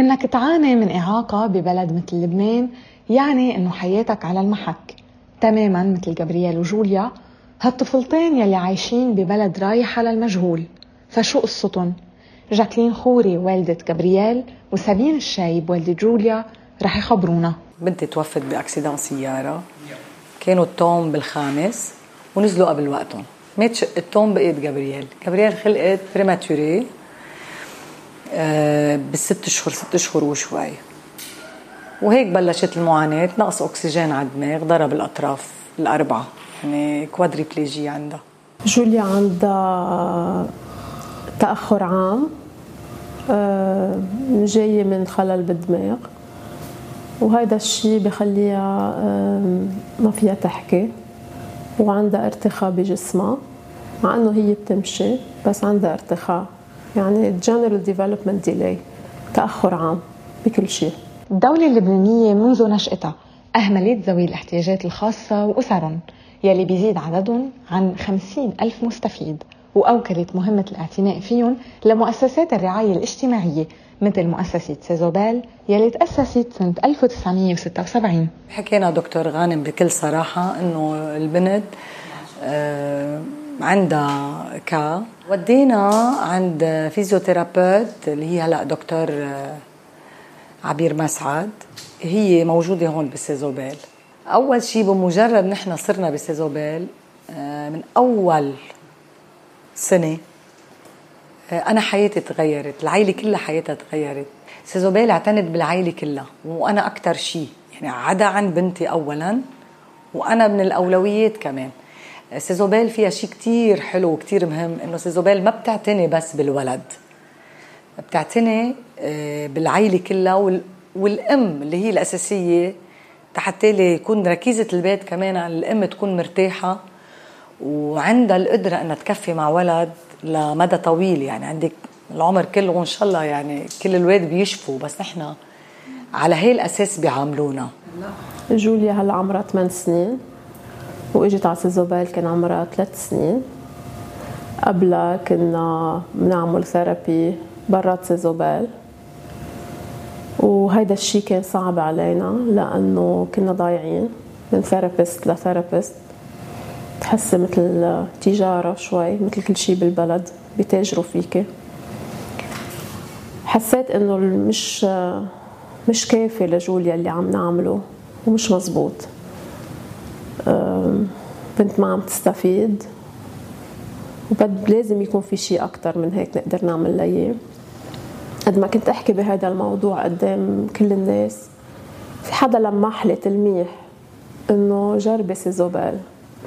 انك تعاني من اعاقة ببلد مثل لبنان يعني انه حياتك على المحك تماما مثل جابرييل وجوليا، هالطفلتين يلي عايشين ببلد رايح على المجهول. فشو قصتن؟ جاكلين خوري والدة جابرييل وسابين الشايب والدة جوليا رح يخبرونا. بنتي توفت باكسيدان سيارة، كانوا التوم بالخامس ونزلوا قبل وقتهم، مات شق التوم بايد جابرييل. جابرييل خلقت بريماتوري ست اشهر وشوي، وهيك بلشت المعاناه، نقص اكسجين على الدماغ، ضرب الاطراف الاربعه، يعني كوادريبليجي عندها. جوليا عندها تاخر عام جاي من خلل بالدماغ، وهذا الشيء بخليها ما فيها تحكي، وعندها ارتخاء بجسمها مع انه هي بتمشي، بس عندها ارتخاء، يعني جنرال ديفلوبمنت ديلي، تاخر عام بكل شيء. الدولة اللبنانية منذ نشأتها أهملت ذوي الاحتياجات الخاصة وأسرهم يلي بيزيد عددهم عن 50,000 مستفيد، وأوكلت مهمة الاعتناء فيهم لمؤسسات الرعاية الاجتماعية مثل مؤسسة سيزوبال يلي تأسست سنة 1976. حكينا دكتور غانم بكل صراحة إنه البنت عندها كا، ودينا عند فيزيوثيرابيوت اللي هي هلا دكتور عبير مسعد، هي موجودة هون بسيزوبال. أول شيء بمجرد نحن صرنا بسيزوبال من أول سنة أنا حياتي تغيرت، العائلة كلها حياتها تغيرت. سيزوبال اعتنت بالعائلة كلها، وأنا أكتر شيء، يعني عدا عن بنتي أولاً، وأنا من الأولويات كمان. سيزوبال فيها شيء كتير حلو وكتير مهم، إنه سيزوبال ما بتعتني بس بالولد، بتعتني بالعائلة كلها، والأم اللي هي الأساسية حتى يكون ركيزة البيت كمان، الأم تكون مرتاحة وعندها القدرة أنها تكفي مع ولد لمدى طويل، يعني عندك العمر كله وإن شاء الله، يعني كل الولاد بيشفوا، بس نحن على هاي الأساس بيعاملونا. جوليا هلا عمرها 8 سنين، وإجت على سيزوبال كان عمرها 3 سنين. قبلها كنا بنعمل ثيرابي برات سيزوبال، وهيدا الشيء كان صعب علينا لأنه كنا ضايعين من ثيرابيست لثيرابيست، تحسي مثل تجارة شوي، مثل كل شيء بالبلد بيتاجروا فيك. حسيت إنه مش كافي لجوليا اللي عم نعمله، ومش مزبوط، بنت ما عم تستفيد، وبد لازم يكون في شيء أكتر من هيك نقدر نعمل ليه. قد ما كنت أحكي بهذا الموضوع قدام كل الناس، في حدا لمح لي تلميح إنه جربي سيزوبال،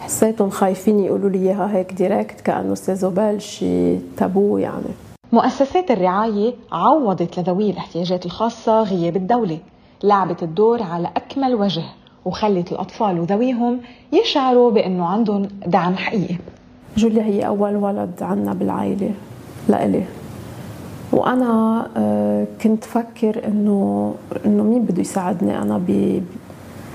حسيتهم خايفين يقولوا لي إياها هيك ديركت، كأنه سيزوبال شيء تابو. يعني مؤسسات الرعاية عوضت لذوي الاحتياجات الخاصة غياب الدولة، لعبت الدور على أكمل وجه، وخلت الأطفال وذويهم يشعروا بأنه عندهم دعم حقيقي. جوليا هي أول ولد عنا بالعائلة لإلي، وأنا كنت فكر إنه مين بده يساعدني أنا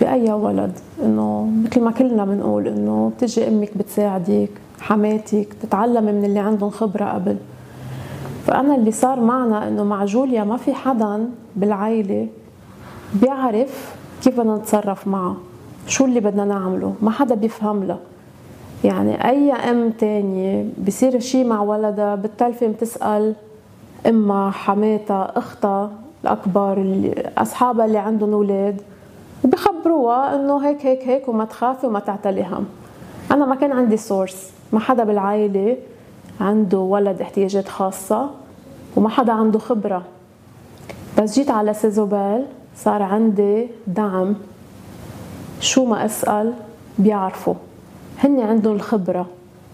بأي ولد، إنه مثل ما كلنا بنقول إنه بتجي أمك بتساعدك، حماتك تتعلم من اللي عندهم خبرة قبل. فأنا اللي صار معنا إنه مع جوليا ما في حدا بالعائلة بيعرف كيف بدنا نتصرف معه، شو اللي بدنا نعمله، ما حدا بيفهم له. يعني أي أم تانية بصير شي مع ولدها بالتلفون بتسأل إما حماتها، أختها الأكبر، أصحابها اللي عندهم أولاد، وبيخبروها إنه هيك هيك هيك، وما تخافي وما تعتلي هم. أنا ما كان عندي سورس، ما حدا بالعائلة عنده ولد احتياجات خاصة، وما حدا عنده خبرة. بس جيت على سيزوبال صار عندي دعم، شو ما أسأل بيعرفوا، هن عندهم الخبرة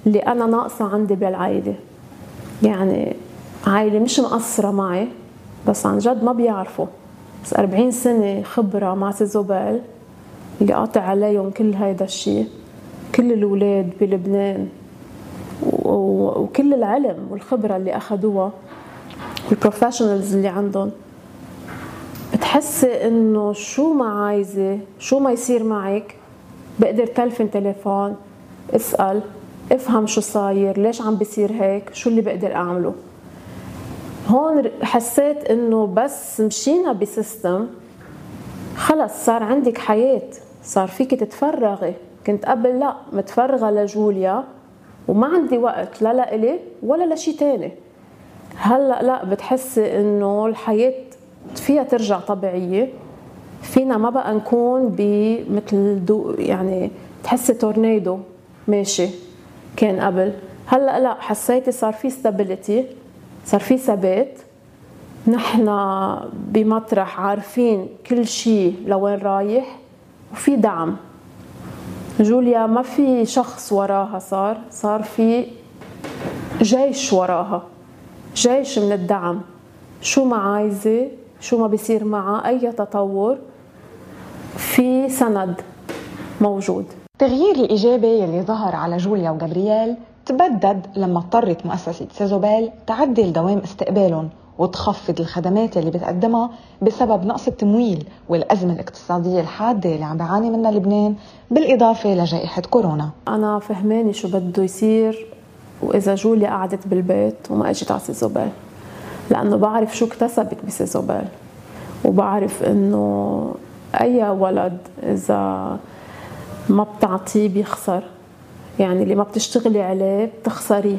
اللي أنا ناقصة عندي بالعائلة. يعني عائلة مش مقصرة معي، بس عن جد ما بيعرفوا، بس 40 سنة خبرة مع سيزوبال اللي قاطع عليهم كل هيدا الشيء، كل الولاد بلبنان وكل العلم والخبرة اللي أخدوها والبروفيشنالز اللي عندهم. بتحسي إنه شو ما عايزة، شو ما يصير معك، بقدر تلفون اسأل، افهم شو صاير، ليش عم بيصير هيك، شو اللي بقدر أعمله. هون حسيت انه بس مشينا بسيستم خلص صار عندك حياة، صار فيك تتفرغي. كنت قبل لا متفرغة لجوليا وما عندي وقت لا لإلي ولا لشي تاني. هلأ لا، بتحسي انه الحياة فيها ترجع طبيعية، فينا ما بقى نكون بمثل يعني تحسي تورنيدو ماشي كان قبل. هلأ لا، حسيتي صار في ستابيليتي، صار في ثبات، نحن بمطرح عارفين كل شيء لوين رايح، وفي دعم. جوليا ما في شخص وراها، صار في جيش وراها، جيش من الدعم. شو ما عايزة، شو ما بيصير معها، أي تطور في سند موجود. التغيير الإيجابي اللي ظهر على جوليا وجابرييل تبدد لما اضطرت مؤسسة سيزوبال تعدل دوام استقبالهم وتخفض الخدمات اللي بتقدمها بسبب نقص التمويل والأزمة الاقتصادية الحادة اللي عم بعاني منها لبنان بالإضافة لجائحة كورونا. أنا فهماني شو بده يصير وإذا جوليا قعدت بالبيت وما أجت على سيزوبال، لأنه بعرف شو اكتسبت بسيزوبال، وبعرف إنه أي ولد إذا ما بتعطيه بيخسر، يعني اللي ما بتشتغلي عليه بتخسريه.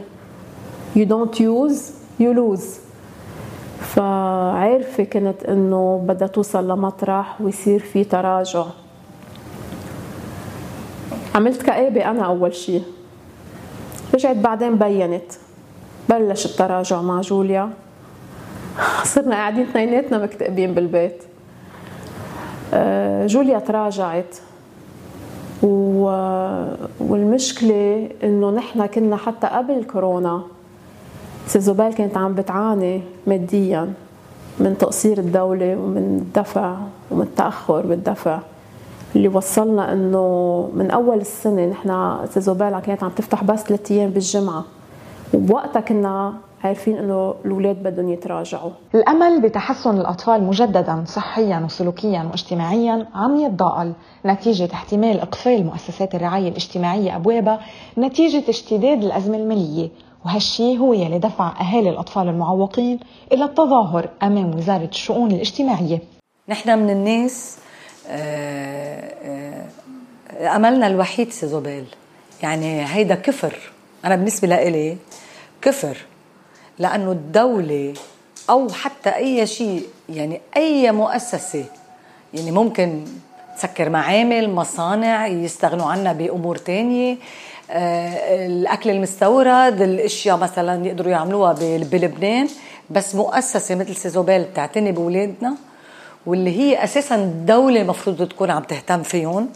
You don't use you lose. فعارفة كانت انه بدها توصل لمطرح ويصير في تراجع. عملت كآبة انا اول شيء، رجعت بعدين بينت بلش التراجع مع جوليا، صرنا قاعدين اثنيناتنا مكتئبين بالبيت. جوليا تراجعت، والمشكلة انه نحن كنا حتى قبل كورونا سيزوبال كانت عم بتعاني ماديا من تقصير الدولة ومن الدفع ومن التأخر بالدفع، اللي وصلنا انه من اول السنة نحن سيزوبال كانت عم تفتح بس 3 أيام بالجمعة، وبوقتها كنا عارفين انه الاولاد بدهم يتراجعوا. الامل بتحسن الاطفال مجددا صحيا وسلوكيا واجتماعيا عم يتضاءل نتيجه احتمال اقفال مؤسسات الرعايه الاجتماعيه ابوابها نتيجه اشتداد الازمه الماليه، وهالشي هو يلي دفع اهالي الاطفال المعوقين الى التظاهر امام وزاره الشؤون الاجتماعيه. نحن من الناس املنا الوحيد سيزوبال، يعني هيدا كفر. انا بالنسبه لإلي كفر، لأنه الدولة أو حتى أي شيء، يعني أي مؤسسة، يعني ممكن تسكر معامل، مصانع يستغنوا عنا بأمور تانية، الأكل المستورد، الأشياء مثلا يقدروا يعملوها بلبنان، بس مؤسسة مثل سيزوبال بتعتني بولادنا واللي هي أساسا الدولة مفروض تكون عم تهتم فيهم.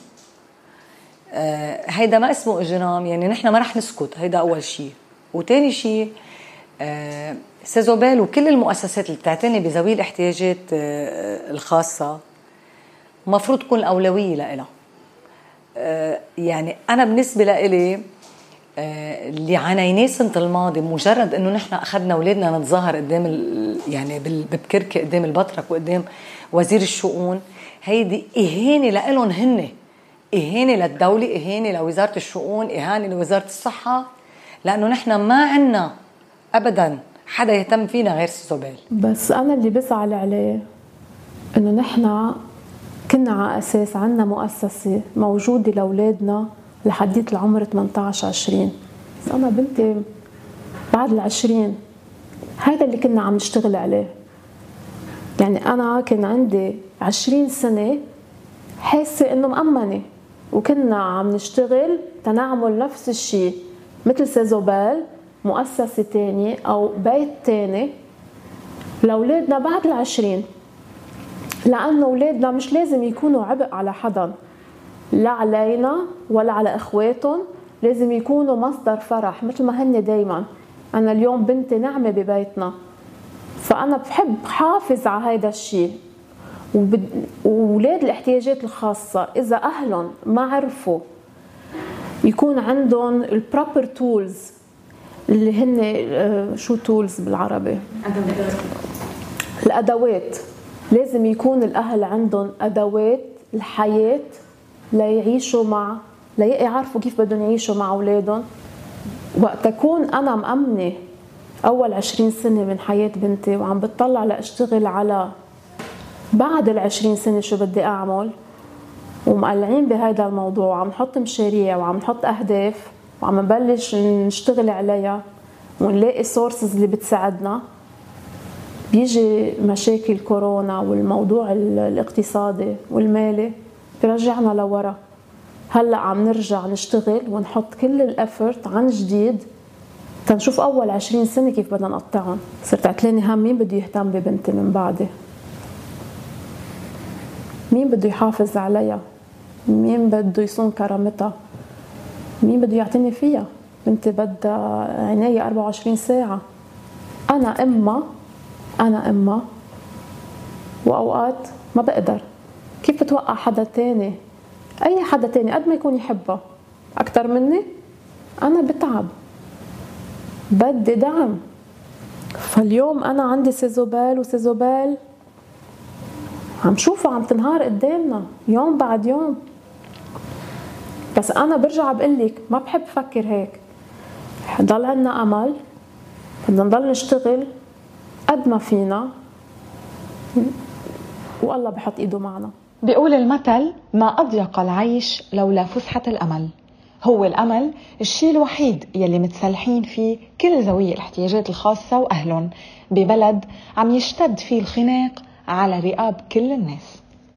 هيدا ما اسمه إجرام، يعني نحن ما رح نسكت، هيدا أول شيء. وتاني شيء، سيزوبال وكل المؤسسات اللي بتعتني بذوي الاحتياجات الخاصة مفروض تكون الأولوية لإلها. يعني أنا بالنسبة لإلي اللي عانيناه سنة الماضي، مجرد إنه نحن أخذنا أولادنا نتظاهر قدام يعني ببكركي قدام البطرك وقدام وزير الشؤون، هيدي إهانة لإلهم هن، إهانة للدولة، إهانة لوزارة الشؤون، إهانة لوزارة الصحة، لأنه نحن ما عنا أبداً حدا يهتم فينا غير سيزوبال. بس أنا اللي بزعل عليه إنه نحن كنا على أساس عنا مؤسسة موجودة لأولادنا لحديت العمر 18 20. بس أنا بنتي بعد 20، هيدا اللي كنا عم نشتغل عليه. يعني أنا كان عندي 20 سنة حاسة إنه مأمنة، وكنا عم نشتغل تنعمل نفس الشيء مثل سيزوبال، مؤسسة تانية أو بيت تاني لأولادنا بعد 20، لأنه أولادنا مش لازم يكونوا عبء على حدا، لا علينا ولا على إخواتهم، لازم يكونوا مصدر فرح مثل ما هن دايما. أنا اليوم بنتي نعمة ببيتنا، فأنا بحب حافظ على هيدا الشيء. وولاد الاحتياجات الخاصة إذا أهلهم ما عرفوا يكون عندهم البروبر تولز، اللي هن شو تولز بالعربي؟ الأدوات. لازم يكون الأهل عندهم أدوات الحياة ليعيشوا مع، ليعرفوا كيف بدهم يعيشوا مع أولادهم. وقت أكون أنا مأمنة أول 20 سنة من حياة بنتي وعم بتطلع لأشتغل على بعد 20 سنة شو بدي أعمل، ومقلعين بهذا الموضوع وعم نحط مشاريع وعم نحط أهداف وعم نبلش نشتغل عليها ونلاقي سورسز اللي بتساعدنا. بيجي مشاكل كورونا والموضوع الاقتصادي والمالي برجعنا لورا. هلا عم نرجع نشتغل ونحط كل الافورت عن جديد تنشوف اول 20 سنة كيف بدنا نقطعهم. صرت عتلانه هم مين بده يهتم ببنتي من بعدي، مين بده يحافظ عليها، مين بده يصون كرامتها، مين بده يعتني فيها. بنتي بدها عنايه 24 ساعه. انا امها واوقات ما بقدر. كيف بتوقع حدا تاني، اي حدا تاني قد ما يكون يحبها اكتر مني، انا بتعب بدي دعم. فاليوم انا عندي سيزوبال، وسيزوبال عم شوفها عم تنهار قدامنا يوم بعد يوم. بس انا برجع بقلك ما بحب فكر هيك، ضل عنا امل، بدنا نضل نشتغل قد ما فينا والله بحط ايده معنا. بيقول المثل ما اضيق العيش لولا فسحة الامل. هو الامل الشيء الوحيد يلي متسلحين فيه كل ذوي الاحتياجات الخاصة واهلهم، ببلد عم يشتد فيه الخناق على رقاب كل الناس.